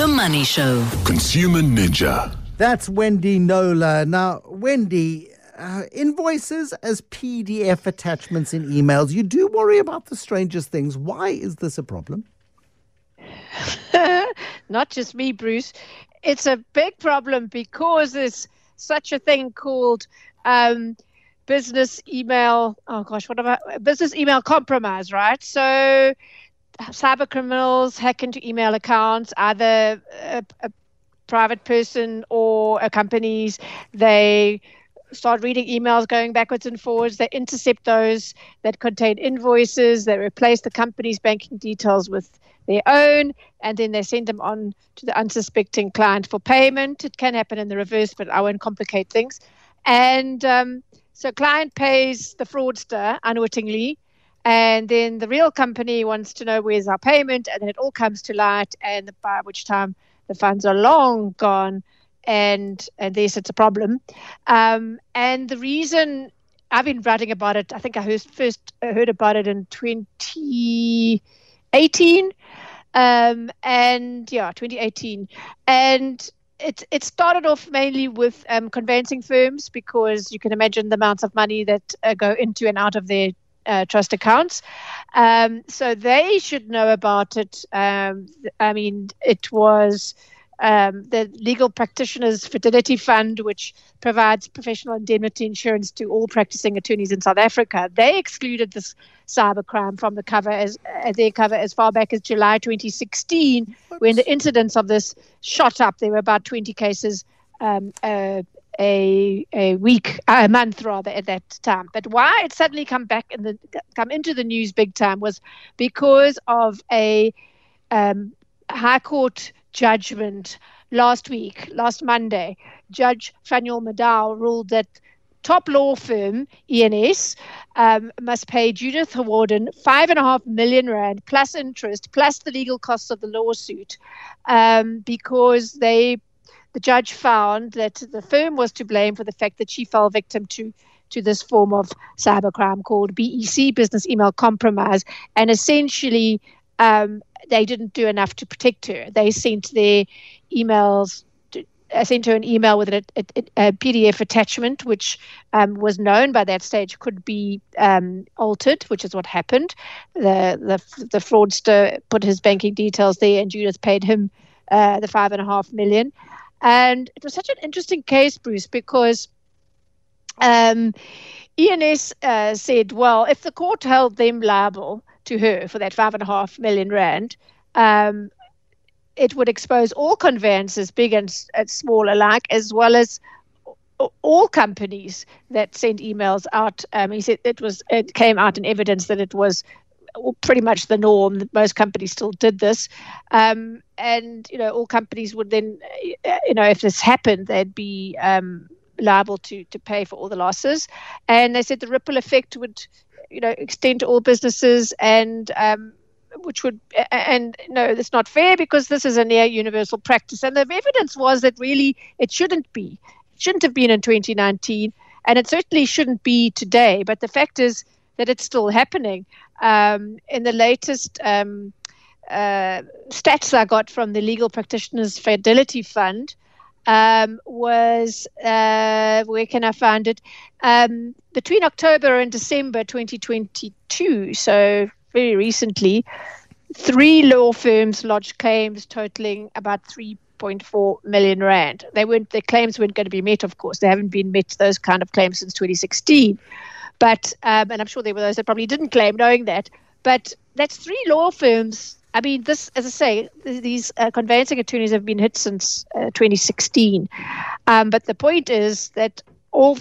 The Money Show. Consumer Ninja. That's Wendy Knowler. Now, Wendy, invoices as PDF attachments in emails. You do worry about the strangest things. Why is this a problem? Not just me, Bruce. It's a big problem because there's such a thing called business email. Oh gosh, what about business email compromise, right? So cyber criminals hack into email accounts, either a private person or a company's. They start reading emails going backwards and forwards. They intercept those that contain invoices. They replace the company's banking details with their own, and then they send them on to the unsuspecting client for payment. It can happen in the reverse, but I won't complicate things. And so client pays the fraudster unwittingly, and then the real company wants to know where's our payment, and then it all comes to light, and by which time the funds are long gone. And yes, it's a problem. And the reason I've been writing about it, I think I first heard about it in 2018. 2018. And it started off mainly with conveyancing firms, because you can imagine the amounts of money that go into and out of their trust accounts. So they should know about it. It was... the Legal Practitioners Fidelity Fund, which provides professional indemnity insurance to all practicing attorneys in South Africa. They excluded this cybercrime from the cover as far back as July 2016, when the incidence of this shot up. There were about 20 cases a month at that time. But why it suddenly come into the news big time was because of a High Court judgment last Monday. Judge Fanyol Madao ruled that top law firm ENS must pay Judith Howarden 5.5 million rand plus interest plus the legal costs of the lawsuit, because the judge found that the firm was to blame for the fact that she fell victim to this form of cybercrime called BEC, Business Email Compromise, and essentially they didn't do enough to protect her. They sent their emails. I sent her an email with a PDF attachment, which was known by that stage could be altered, which is what happened. The fraudster put his banking details there, and Judith paid him the 5.5 million. And it was such an interesting case, Bruce, because ENS said, well, if the court held them liable to her for that 5.5 million rand, it would expose all conveyances, big and small alike, as well as all companies that sent emails out. He said it came out in evidence that it was pretty much the norm, that most companies still did this, and all companies would then, if this happened, they'd be liable to pay for all the losses. And they said the ripple effect would extend to all businesses, and that's not fair, because this is a near universal practice. And the evidence was that really it shouldn't be. It shouldn't have been in 2019, and it certainly shouldn't be today. But the fact is that it's still happening. In the latest stats I got from the Legal Practitioners Fidelity Fund, where can I find it? Between October and December 2022, so very recently, 3 law firms lodged claims totaling about 3.4 million rand. Their claims weren't going to be met, of course. They haven't been met, those kind of claims, since 2016. But, and I'm sure there were those that probably didn't claim, knowing that. But that's 3 law firms. I mean, this, as I say, these conveyancing attorneys have been hit since 2016. But the point is that all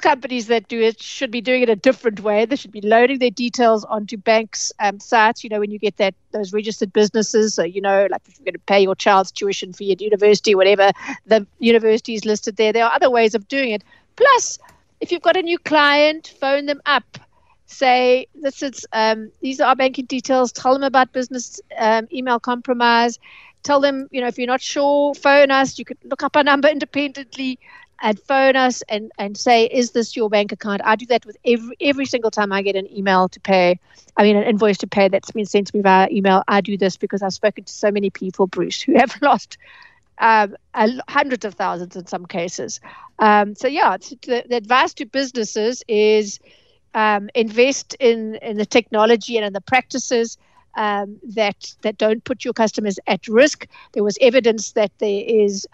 companies that do it should be doing it a different way. They should be loading their details onto banks' sites. When you get those registered businesses, so, like if you're going to pay your child's tuition fee at university, whatever, the university is listed there. There are other ways of doing it. Plus, if you've got a new client, phone them up. Say, these are our banking details. Tell them about business email compromise. Tell them, if you're not sure, phone us. You can look up our number independently. and phone us and say, is this your bank account? I do that with every single time I get an email to pay, an invoice to pay that's been sent to me via email. I do this because I've spoken to so many people, Bruce, who have lost hundreds of thousands in some cases. The advice to businesses is invest in the technology and in the practices that don't put your customers at risk. There was evidence that there is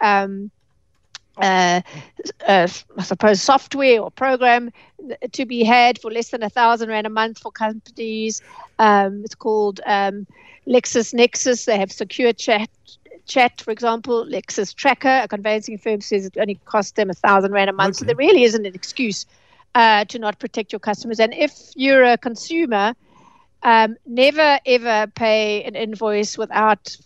software or program to be had for less than 1,000 rand a month for companies. It's called LexisNexis. They have secure chat, for example. Lexis Tracker, a conveyancing firm, says it only costs them 1,000 rand a month. Okay. So there really isn't an excuse to not protect your customers. And if you're a consumer, never ever pay an invoice without.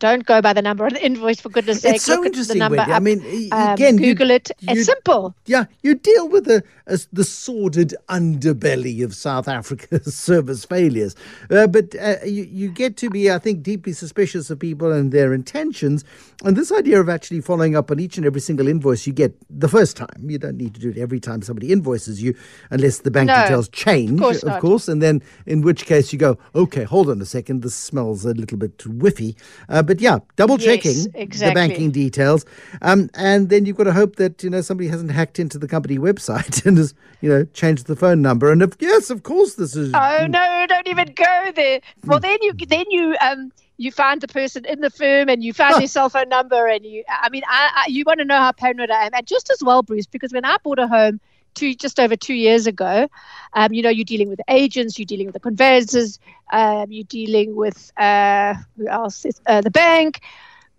Don't go by the number on the invoice, for goodness sake. It's so interesting, Wendy. I mean, again, Google it. It's simple. Yeah, you deal with the sordid underbelly of South Africa's service failures. But you get to be, I think, deeply suspicious of people and their intentions. And this idea of actually following up on each and every single invoice you get the first time. You don't need to do it every time somebody invoices you, unless the bank details change, of course. And then in which case you go, okay, hold on a second. This smells a little bit whiffy. Double-checking the banking details. And then you've got to hope that, somebody hasn't hacked into the company website and has, changed the phone number. And of course this is... Oh, no, don't even go there. Well, then you find the person in the firm and you find their cell phone number and you want to know how paranoid I am. And just as well, Bruce, because when I bought a home, just over 2 years ago, you're dealing with agents, you're dealing with the conveyancers, you're dealing with the bank.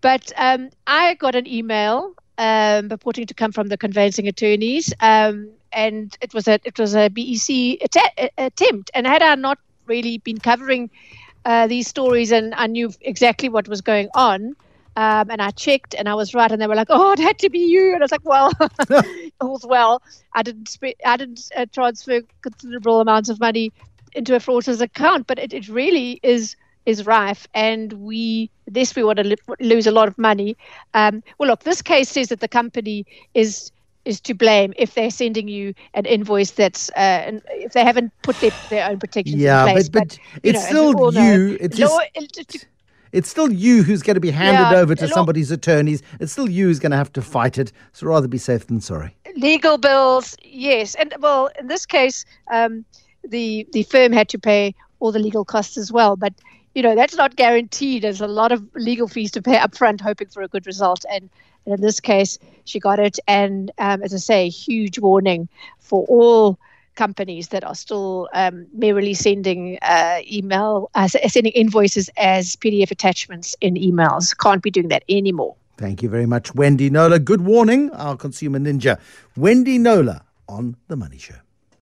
But I got an email purporting to come from the conveyancing attorneys, and it was a BEC attempt. And had I not really been covering these stories, and I knew exactly what was going on. And I checked and I was right. And they were like, oh, it had to be you. And I was like, well, all's well. I didn't transfer considerable amounts of money into a fraudster's account. But it really is rife. And we want to lose a lot of money. This case says that the company is to blame if they're sending you an invoice that's if they haven't put their own protections in place. But it's still you. It's still you who's going to be handed over to somebody's attorneys. It's still you who's going to have to fight it. So rather be safe than sorry. Legal bills, yes. And, well, in this case, the firm had to pay all the legal costs as well. But, that's not guaranteed. There's a lot of legal fees to pay up front, hoping for a good result. And in this case, she got it. And, as I say, huge warning for all companies that are still merely sending sending invoices as PDF attachments in emails. Can't be doing that anymore. Thank you very much, Wendy Knowler. Good warning, our consumer ninja, Wendy Knowler on The Money Show.